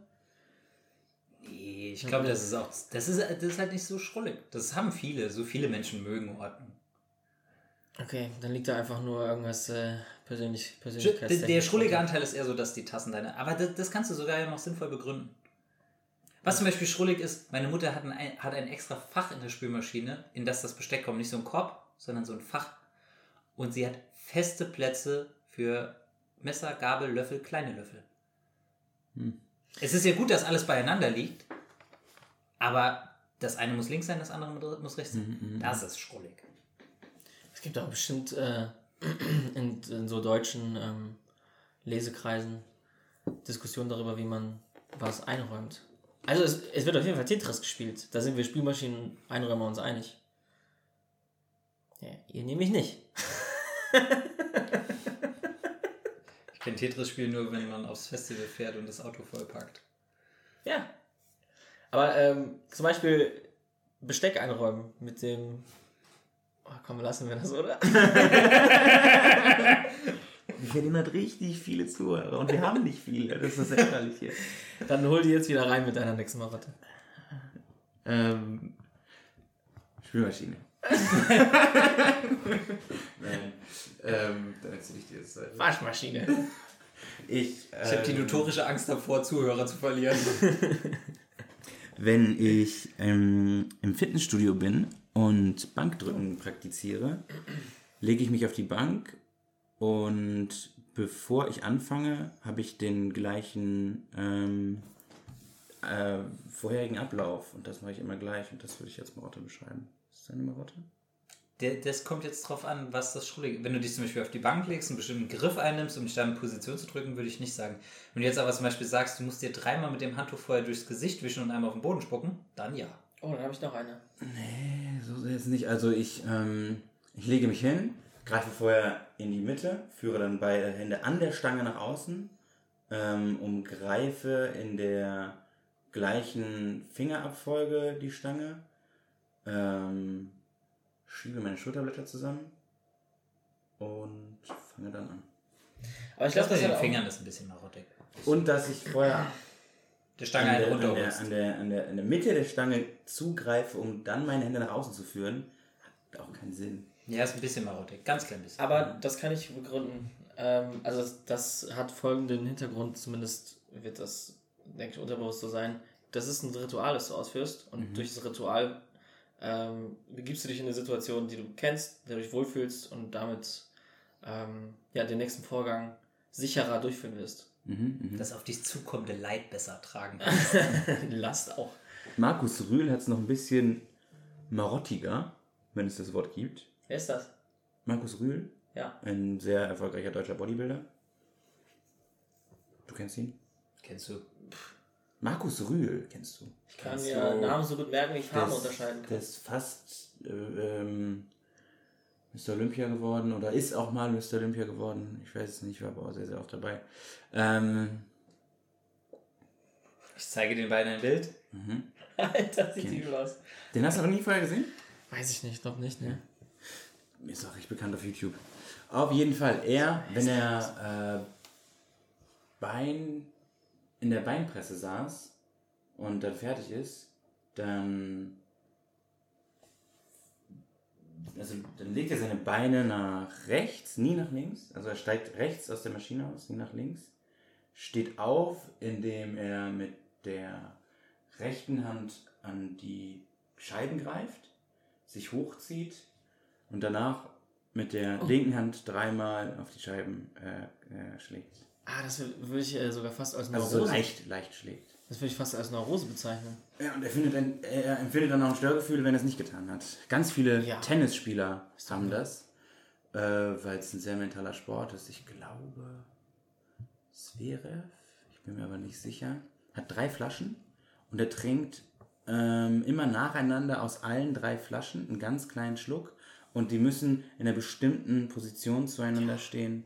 Nee, ich glaube, das ist halt nicht so schrullig. Das haben viele, so viele Menschen mögen Ordnung. Okay, dann liegt da einfach nur irgendwas Persönlichkeitstechnisch. Der schrullige Anteil ist eher so, dass die Tassen deine... Aber das kannst du sogar ja noch sinnvoll begründen. Was zum Beispiel schrullig ist, meine Mutter hat ein extra Fach in der Spülmaschine, in das Besteck kommt. Nicht so ein Korb, sondern so ein Fach. Und sie hat feste Plätze für Messer, Gabel, Löffel, kleine Löffel. Es ist ja gut, dass alles beieinander liegt, aber das eine muss links sein, das andere muss rechts sein. Das ist schrullig. Es gibt auch bestimmt in so deutschen Lesekreisen Diskussionen darüber, wie man was einräumt. Also es wird auf jeden Fall Tetris gespielt. Da sind wir Spielmaschinen-Einräumer uns einig. Ja, ihr nehmt mich nicht. Ich kann Tetris spielen nur, wenn man aufs Festival fährt und das Auto vollpackt. Ja. Aber zum Beispiel Besteck einräumen mit dem... Oh, komm, lassen wir das, oder? Wir nehmen halt richtig viele Zuhörer und wir haben nicht viele. Das ist das Ärgerliche. Dann hol die jetzt wieder rein mit deiner nächsten Marotte. Spülmaschine. Nein. Dann erzähle ich dir jetzt. Waschmaschine. Ich habe die notorische Angst davor, Zuhörer zu verlieren. Wenn ich im Fitnessstudio bin und Bankdrücken praktiziere, lege ich mich auf die Bank und bevor ich anfange, habe ich den gleichen vorherigen Ablauf und das mache ich immer gleich und das würde ich als Marotte beschreiben. Ist das eine Marotte? Das kommt jetzt drauf an, was das Schrullige... Wenn du dich zum Beispiel auf die Bank legst, einen bestimmten Griff einnimmst, um dich da in Position zu drücken, würde ich nicht sagen. Wenn du jetzt aber zum Beispiel sagst, du musst dir 3-mal mit dem Handtuch vorher durchs Gesicht wischen und einmal auf den Boden spucken, dann ja. Oh, dann habe ich noch eine. Nee, so jetzt nicht. Also ich lege mich hin, greife vorher in die Mitte, führe dann beide Hände an der Stange nach außen, umgreife in der gleichen Fingerabfolge die Stange, schiebe meine Schulterblätter zusammen und fange dann an. Aber ich glaube, das mit den Fingern ist ein bisschen marottig. Und dass ich vorher der Stange an der Mitte der Stange zugreife, um dann meine Hände nach außen zu führen, hat auch keinen Sinn. Ja, ist ein bisschen marottig, ganz klein bisschen. Aber das kann ich begründen. Also das hat folgenden Hintergrund, zumindest wird das, denke ich, unterbewusst so sein. Das ist ein Ritual, das du ausführst und durch das Ritual begibst du dich in eine Situation, die du kennst, der du dich wohlfühlst und damit den nächsten Vorgang sicherer durchführen wirst. Das auf dich zukommende Leid besser tragen kannst. Last auch. Markus Rühl hat es noch ein bisschen marottiger, wenn es das Wort gibt. Wer ist das? Markus Rühl. Ja. Ein sehr erfolgreicher deutscher Bodybuilder. Du kennst ihn? Kennst du? Markus Rühl kennst du. Ich kann mir Namen so gut merken, wie ich Farben unterscheiden kann. Der ist fast Mr. Olympia geworden oder ist auch mal Mr. Olympia geworden. Ich weiß es nicht, war aber auch sehr, sehr oft dabei. Ich zeige den beiden ein Bild. Mhm. Alter, sieht die übel aus. Den hast du noch nie vorher gesehen? Weiß ich nicht, noch nicht, ne? Ist auch recht bekannt auf YouTube. Auf jeden Fall, er, wenn er in der Beinpresse saß und dann fertig ist, dann legt er seine Beine nach rechts, nie nach links. Also er steigt rechts aus der Maschine aus, nie nach links. Steht auf, indem er mit der rechten Hand an die Scheiben greift, sich hochzieht und danach mit der linken Hand dreimal auf die Scheiben schlägt. Ah, das würde ich sogar fast als Neurose... Also so leicht schlägt. Das würde ich fast als Neurose bezeichnen. Ja, und er empfindet dann auch ein Störgefühl, wenn er es nicht getan hat. Ganz viele Tennisspieler haben das, weil es ein sehr mentaler Sport ist. Ich glaube, Zverev, ich bin mir aber nicht sicher, hat 3 Flaschen und er trinkt immer nacheinander aus allen 3 Flaschen einen ganz kleinen Schluck und die müssen in einer bestimmten Position zueinander stehen.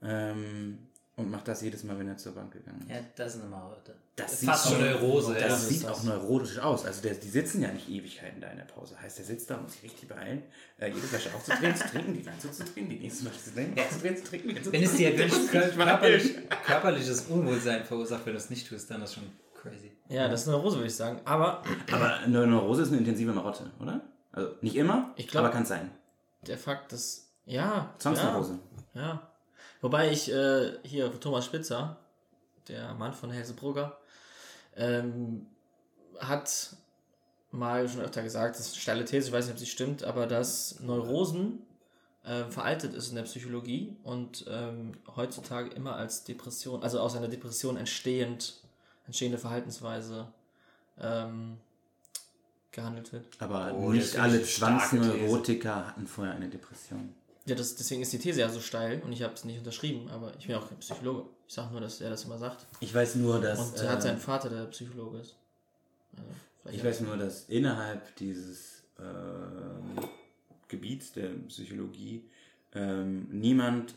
Und macht das jedes Mal, wenn er zur Bank gegangen ist. Ja, das sind immer Leute. Das sieht fast schon Neurose. Das sieht auch neurotisch aus. Also die sitzen ja nicht Ewigkeiten da in der Pause. Heißt, der sitzt da und muss sich richtig beeilen, jede Flasche aufzudrehen, zu trinken, die ganze zu trinken, die nächste Flasche zu trinken, aufzudrehen, zu trinken, die ganze zu trinken. Wenn es dir körperliches Unwohlsein verursacht, wenn du es nicht tust, dann ist das schon crazy. Ja, das ist Neurose, würde ich sagen. Aber eine Neurose ist eine intensive Marotte, oder? Also nicht immer, aber kann es sein. Der Fakt ist, Zwangsneurose. Ja. Wobei ich hier Thomas Spitzer, der Mann von Helsebrugger, hat mal schon öfter gesagt, das ist eine steile These, ich weiß nicht, ob sie stimmt, aber dass Neurosen veraltet ist in der Psychologie und heutzutage immer als Depression, also aus einer Depression entstehende Verhaltensweise gehandelt wird. Aber nicht alle Zwangsneurotiker hatten vorher eine Depression. Ja, deswegen ist die These ja so steil und ich habe es nicht unterschrieben, aber ich bin auch kein Psychologe. Ich sage nur, dass er das immer sagt. Ich weiß nur, dass... Und er hat seinen Vater, der Psychologe ist. Also, ich weiß nur, dass innerhalb dieses Gebiets der Psychologie niemand,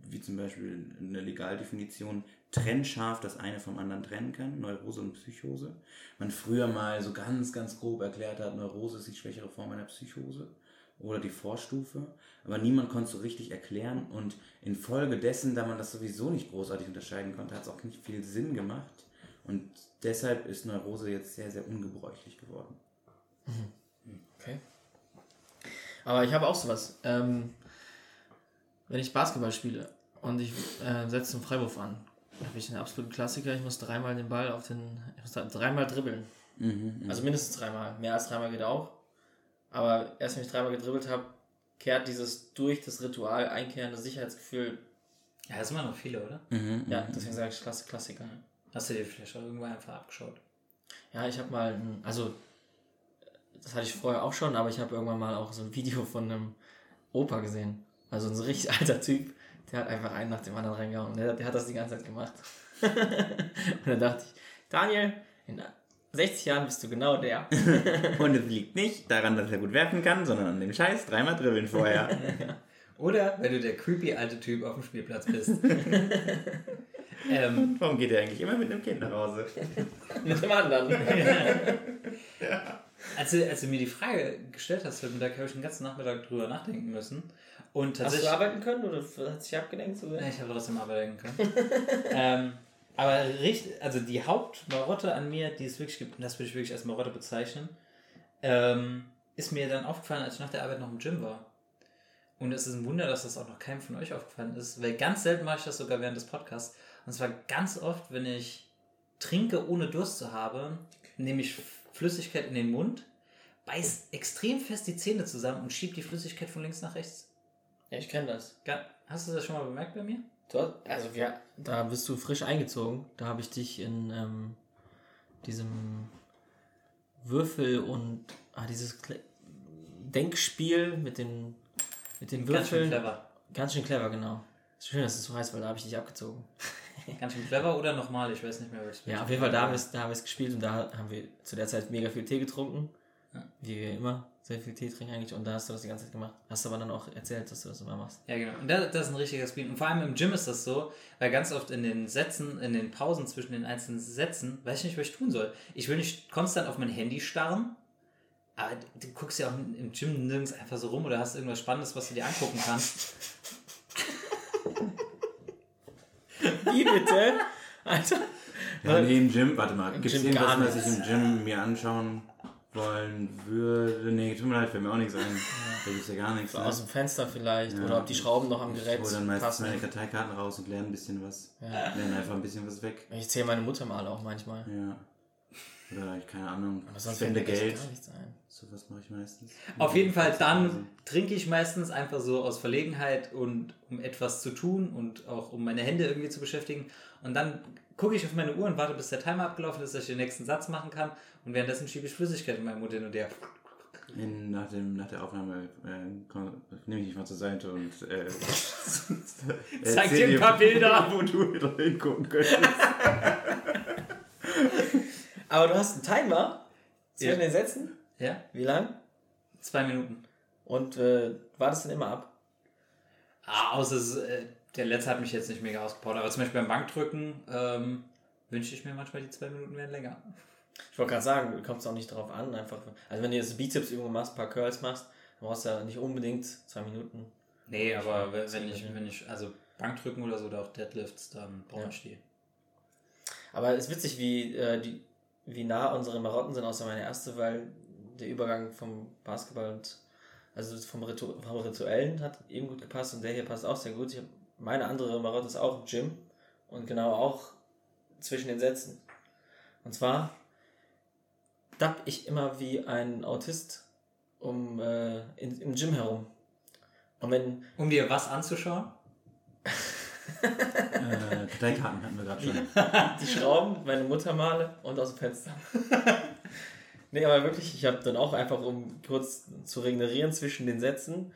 wie zum Beispiel in der Legaldefinition, trennscharf das eine vom anderen trennen kann, Neurose und Psychose. Man früher mal so ganz, ganz grob erklärt hat, Neurose ist die schwächere Form einer Psychose. Oder die Vorstufe, aber niemand konnte es so richtig erklären und infolgedessen, da man das sowieso nicht großartig unterscheiden konnte, hat es auch nicht viel Sinn gemacht und deshalb ist Neurose jetzt sehr, sehr ungebräuchlich geworden. Okay. Aber ich habe auch sowas. Wenn ich Basketball spiele und ich setze einen Freiwurf an, habe ich einen absoluten Klassiker, ich muss dreimal dribbeln. Also mindestens 3-mal, mehr als 3-mal geht auch. Aber erst wenn ich 3-mal gedribbelt habe, kehrt dieses durch das Ritual einkehrende Sicherheitsgefühl. Ja, das sind immer noch viele, oder? Mhm, ja, deswegen sage ich Klassiker. Hast du dir vielleicht schon irgendwann einfach abgeschaut? Ja, ich habe mal, also das hatte ich vorher auch schon, aber ich habe irgendwann mal auch so ein Video von einem Opa gesehen. Also ein richtig alter Typ, der hat einfach einen nach dem anderen reingehauen. Und der hat das die ganze Zeit gemacht. Und dann dachte ich, Daniel, 60 Jahren bist du genau der. Und es liegt nicht daran, dass er gut werfen kann, sondern an dem Scheiß 3-mal dribbeln vorher. Oder wenn du der creepy alte Typ auf dem Spielplatz bist. Warum geht er eigentlich immer mit einem Kind nach Hause? Mit dem anderen. Ja. Als du mir die Frage gestellt hast, da habe ich den ganzen Nachmittag drüber nachdenken müssen. Und hast du arbeiten können oder hat sich abgelenkt? Nein, ich habe trotzdem arbeiten können. Aber richtig, also die Hauptmarotte an mir, die es wirklich gibt, und das würde ich wirklich als Marotte bezeichnen, ist mir dann aufgefallen, als ich nach der Arbeit noch im Gym war. Und es ist ein Wunder, dass das auch noch keinem von euch aufgefallen ist, weil ganz selten mache ich das sogar während des Podcasts. Und zwar ganz oft, wenn ich trinke, ohne Durst zu haben, nehme ich Flüssigkeit in den Mund, beiß extrem fest die Zähne zusammen und schiebe die Flüssigkeit von links nach rechts. Ja, ich kenne das. Hast du das schon mal bemerkt bei mir? Also ja, da bist du frisch eingezogen. Da habe ich dich in diesem Würfel und dieses Denkspiel mit den Würfeln. Ganz schön clever. Ganz schön clever, genau. Schön, dass es so heißt, weil da habe ich dich abgezogen. Ganz schön clever oder nochmal, ich weiß nicht mehr, was ich ja, auf jeden Fall, da haben wir es gespielt und da haben wir zu der Zeit mega viel Tee getrunken. Ja. Wie wir immer sehr viel Tee trinken eigentlich. Und da hast du das die ganze Zeit gemacht. Hast aber dann auch erzählt, dass du das immer machst. Ja, genau. Und das ist ein richtiger Spiel. Und vor allem im Gym ist das so, weil ganz oft in den Sätzen, in den Pausen zwischen den einzelnen Sätzen, weiß ich nicht, was ich tun soll. Ich will nicht konstant auf mein Handy starren. Aber du guckst ja auch im Gym nirgends einfach so rum oder hast irgendwas Spannendes, was du dir angucken kannst. Wie bitte? Alter. Ja, nee, im Gym, warte mal. Gibt es irgendwas, was ich im Gym mir anschauen wollen würde? Nee, tut mir leid, fällt mir auch nichts ein. Da gibt es ja gar nichts. So, ne? Aus dem Fenster vielleicht. Ja. Oder ob die Schrauben noch am Gerät passen. Oder dann meistens meine Karteikarten raus und lerne ein bisschen was. Ja. Lerne einfach ein bisschen was weg. Ich zähle meine Mutter mal auch manchmal. Ja. Oder keine Ahnung, aber sonst finde Geld. So was mache ich meistens. Auf jeden Fall, dann trinke ich meistens einfach so aus Verlegenheit und um etwas zu tun und auch um meine Hände irgendwie zu beschäftigen. Und dann gucke ich auf meine Uhr und warte, bis der Timer abgelaufen ist, dass ich den nächsten Satz machen kann. Und währenddessen schiebe ich Flüssigkeit in meinen Mund hin und her. Nach der Aufnahme nehme ich dich mal zur Seite und zeig dir ein paar Bilder, wo du wieder hingucken könntest. Aber du hast einen Timer zwischen den Sätzen? Ja. Wie lang? 2 Minuten. Und wartest dann immer ab? Der letzte hat mich jetzt nicht mega ausgepowert, aber zum Beispiel beim Bankdrücken wünsche ich mir manchmal, die 2 Minuten wären länger. Ich wollte gerade sagen, du kommst auch nicht drauf an. Einfach, also wenn du jetzt Bizepsübungen machst, ein paar Curls machst, dann brauchst du ja nicht unbedingt 2 Minuten. Nee, aber wenn ich also Bankdrücken oder so, oder auch Deadlifts, dann brauche ich die. Aber es ist witzig, wie nah unsere Marotten sind, außer meine erste, weil der Übergang vom Basketball und also vom Rituellen hat eben gut gepasst und der hier passt auch sehr gut. Meine andere Marotte ist auch im Gym und genau auch zwischen den Sätzen. Und zwar dapp ich immer wie ein Autist im Gym herum. Und um dir was anzuschauen? Karteikarten hatten wir gerade schon. Die Schrauben, meine Mutter male und aus dem Fenster. Nee, aber wirklich, ich habe dann auch einfach, um kurz zu regenerieren zwischen den Sätzen,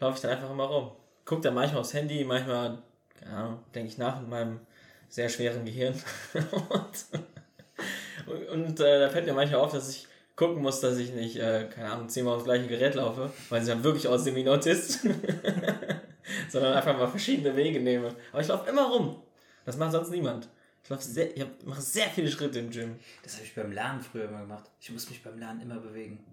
laufe ich dann einfach immer rum. Guck dann manchmal aufs Handy, manchmal denke ich nach in meinem sehr schweren Gehirn. Da fällt mir manchmal auf, dass ich gucken muss, dass ich nicht, 10-mal aufs gleiche Gerät laufe, weil ich dann wirklich aussehen wie ein Autist. Sondern einfach mal verschiedene Wege nehme. Aber ich laufe immer rum. Das macht sonst niemand. Ich mache sehr viele Schritte im Gym. Das habe ich beim Lernen früher immer gemacht. Ich muss mich beim Lernen immer bewegen.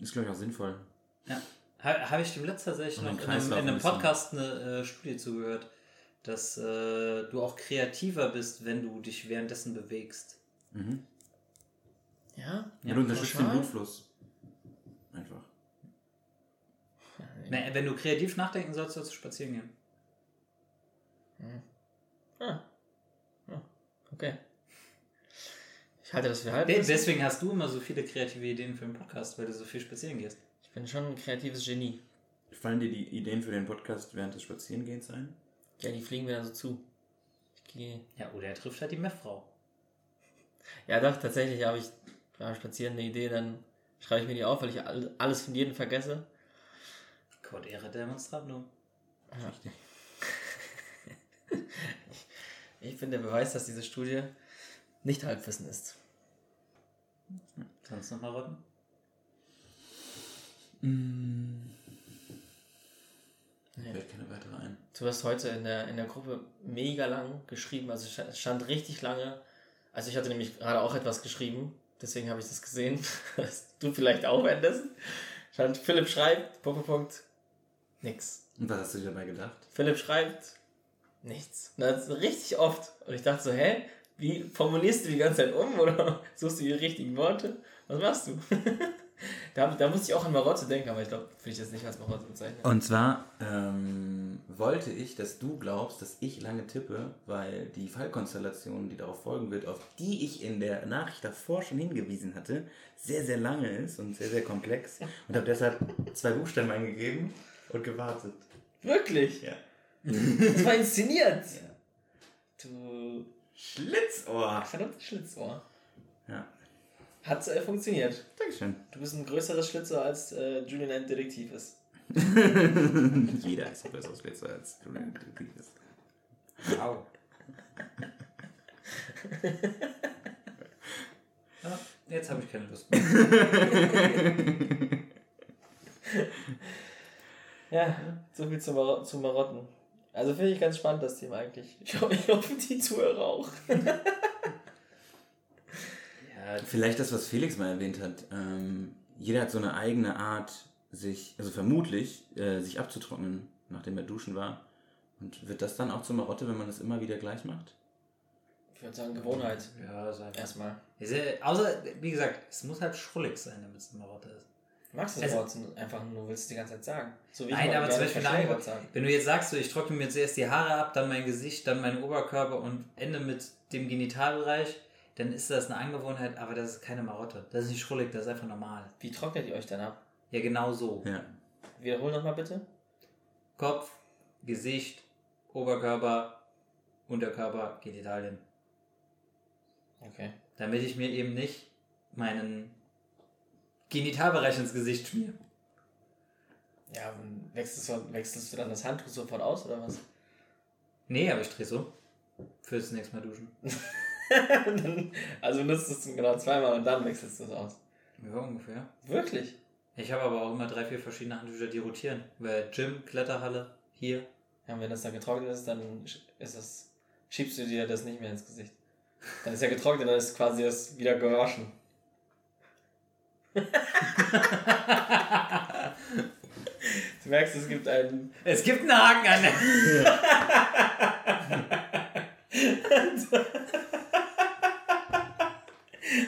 Ist, glaube ich, auch sinnvoll. Ja. Habe ich dem letzten tatsächlich noch in einem Podcast eine Studie zugehört, dass du auch kreativer bist, wenn du dich währenddessen bewegst. Mhm. Ja? Ja, du unterstützt den Blutfluss. Einfach. Na, wenn du kreativ nachdenken sollst, sollst du spazieren gehen. Hm. Ah, okay. Ich halte das für halb. Deswegen hast du immer so viele kreative Ideen für den Podcast, weil du so viel spazieren gehst. Ich bin schon ein kreatives Genie. Fallen dir die Ideen für den Podcast während des Spazierengehens ein? Ja, die fliegen mir da so zu. Ja, oder er trifft halt die Meerfrau. Ja, doch, tatsächlich habe ich beim Spazieren eine Idee, dann schreibe ich mir die auf, weil ich alles von jedem vergesse. Quod Ehre Demonstrandum. Ja. Richtig. Ich bin der Beweis, dass diese Studie nicht Halbwissen ist. Kannst du nochmal rotten? Nee. Fällt keine weitere ein. Du hast heute in der Gruppe mega lang geschrieben, also es stand richtig lange. Also ich hatte nämlich gerade auch etwas geschrieben, deswegen habe ich das gesehen, dass du vielleicht auch änderst. Stand Philipp schreibt, Punkt. Nix. Und was hast du dir dabei gedacht? Philipp schreibt nichts. Und das richtig oft. Und ich dachte so, wie formulierst du die ganze Zeit um? Oder suchst du die richtigen Worte? Was machst du? Da musste ich auch an Marotte denken, aber ich glaube, will ich das nicht als Marotte bezeichnen. Und zwar wollte ich, dass du glaubst, dass ich lange tippe, weil die Fallkonstellation, die darauf folgen wird, auf die ich in der Nachricht davor schon hingewiesen hatte, sehr, sehr lange ist und sehr, sehr komplex. Und habe deshalb 2 Buchstaben eingegeben und gewartet. Wirklich? Ja. Das war inszeniert. Ja. Du Schlitzohr. Verdammtes Schlitzohr. Ja. Hat funktioniert. Dankeschön. Du bist ein größeres Schlitzer als Julian ein Detektiv ist. Jeder ist ein größeres Schlitzer als Julian ein Detektiv ist. Wow. Ja, jetzt habe ich keine Lust mehr. Ja, so viel zu Marotten. Also finde ich ganz spannend, das Thema eigentlich. Ich hoffe, die Zuhörer auch. Ja, vielleicht das, was Felix mal erwähnt hat. Jeder hat so eine eigene Art, sich abzutrocknen, nachdem er duschen war. Und wird das dann auch zur Marotte, wenn man das immer wieder gleich macht? Ich würde sagen, Gewohnheit. Ja, das heißt erstmal. Außer, wie gesagt, es muss halt schrullig sein, damit es eine Marotte ist. Magst du das Wort einfach nur, willst du die ganze Zeit sagen? So wie nein, aber zum Beispiel, wenn du jetzt sagst, so, ich trockne mir zuerst die Haare ab, dann mein Gesicht, dann meinen Oberkörper und ende mit dem Genitalbereich, dann ist das eine Angewohnheit, aber das ist keine Marotte. Das ist nicht schrullig, das ist einfach normal. Wie trocknet ihr euch dann ab? Ja, genau so. Ja. Wiederhol nochmal bitte. Kopf, Gesicht, Oberkörper, Unterkörper, Genitalien. Okay. Damit ich mir eben nicht meinen Genitalbereich ins Gesicht schmier. Ja, wechselst du dann das Handtuch sofort aus, oder was? Nee, aber ich drehe so. Fürs nächste Mal duschen. Also nutzt es genau zweimal und dann wechselst du es aus. Ja, ungefähr. Wirklich? Ich habe aber auch immer 3-4 verschiedene Handtücher, die rotieren. Weil Gym, Kletterhalle, hier. Ja, und wenn das dann getrocknet ist, dann schiebst du dir das nicht mehr ins Gesicht. Dann ist ja getrocknet, dann ist quasi das wieder gewaschen. Du merkst, es gibt einen Haken an der...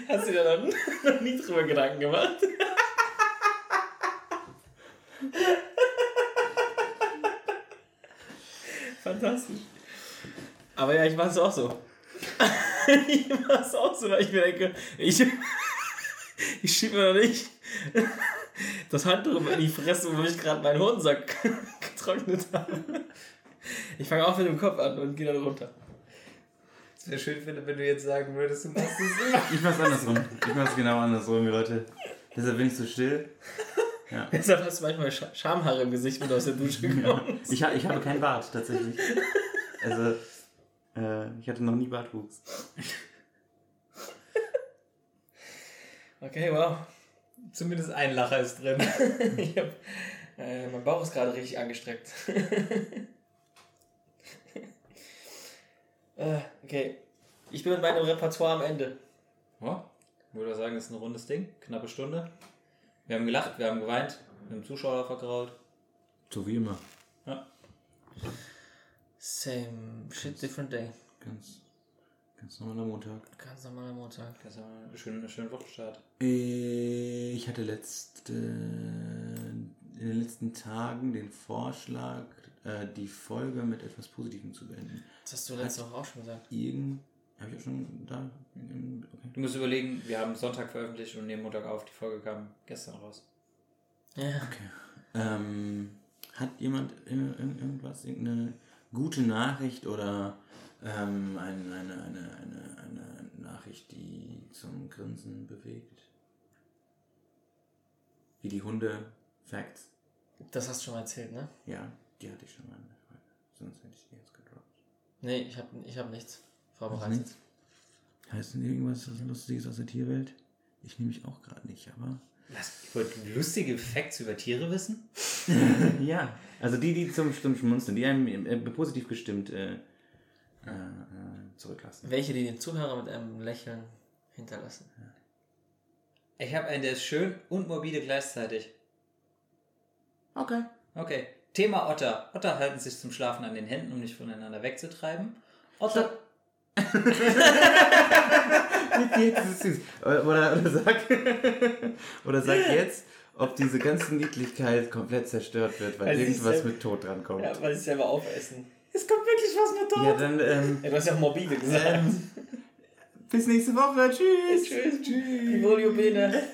Hast du dir da noch nie drüber Gedanken gemacht? Fantastisch. Aber ja, ich mache es auch so. Ich mache es auch so, weil ich mir denke, ich schiebe mir noch nicht das Handtuch in die Fresse, wo ich gerade meinen Hodensack getrocknet habe. Ich fange auch mit dem Kopf an und gehe dann runter. Es wäre schön, wenn du jetzt sagen würdest, du machst es immer. Ich mach's andersrum. Ich mach's genau andersrum, Leute. Deshalb bin ich so still. Ja. Deshalb hast du manchmal Schamhaare im Gesicht, wenn du aus der Dusche kommst. Ja. Ich habe keinen Bart, tatsächlich. Also, ich hatte noch nie Bartwuchs. Okay, wow. Zumindest ein Lacher ist drin. Ich hab, mein Bauch ist gerade richtig angestreckt. Okay. Ich bin mit meinem Repertoire am Ende. Ja, ich würde sagen, das ist ein rundes Ding. Knappe Stunde. Wir haben gelacht, wir haben geweint, wir haben Zuschauer vergrault. So wie immer. Ja. Same shit, different day. Ganz normaler Montag. Ganz normaler, schönen Wochenstart. Ich hatte in den letzten Tagen den Vorschlag, die Folge mit etwas Positivem zu beenden. Das hast du letzte Woche auch schon gesagt. Habe ich auch schon da? Okay. Du musst überlegen, wir haben Sonntag veröffentlicht und nehmen Montag auf. Die Folge kam gestern raus. Ja. Okay. Hat jemand irgendeine gute Nachricht oder... eine Nachricht, die zum Grinsen bewegt. Wie die Hunde. Facts. Das hast du schon mal erzählt, ne? Ja, die hatte ich schon mal in der Folge. Sonst hätte ich die jetzt gedroppt. Nee, ich hab nichts vorbereitet. Nichts? Heißt denn irgendwas Lustiges aus der Tierwelt? Ich nehme mich auch gerade nicht, aber... Ich wollte lustige Facts über Tiere wissen? Ja, also die zum Schmunzeln, die einem positiv gestimmt... zurücklassen. Welche, die den Zuhörer mit einem Lächeln hinterlassen. Ich habe einen, der ist schön und morbide gleichzeitig. Okay. Thema Otter. Otter halten sich zum Schlafen an den Händen, um nicht voneinander wegzutreiben. Otter... Jetzt ist süß. Oder sag jetzt, ob diese ganze Niedlichkeit komplett zerstört wird, weil irgendwas mit Tod drankommt. Ja, weil sie selber aufessen. Es kommt wirklich was mit Tod. Ja, dann, du hast ja morbide gesagt. Bis nächste Woche. Tschüss. Tschüss. Pivolio Bene.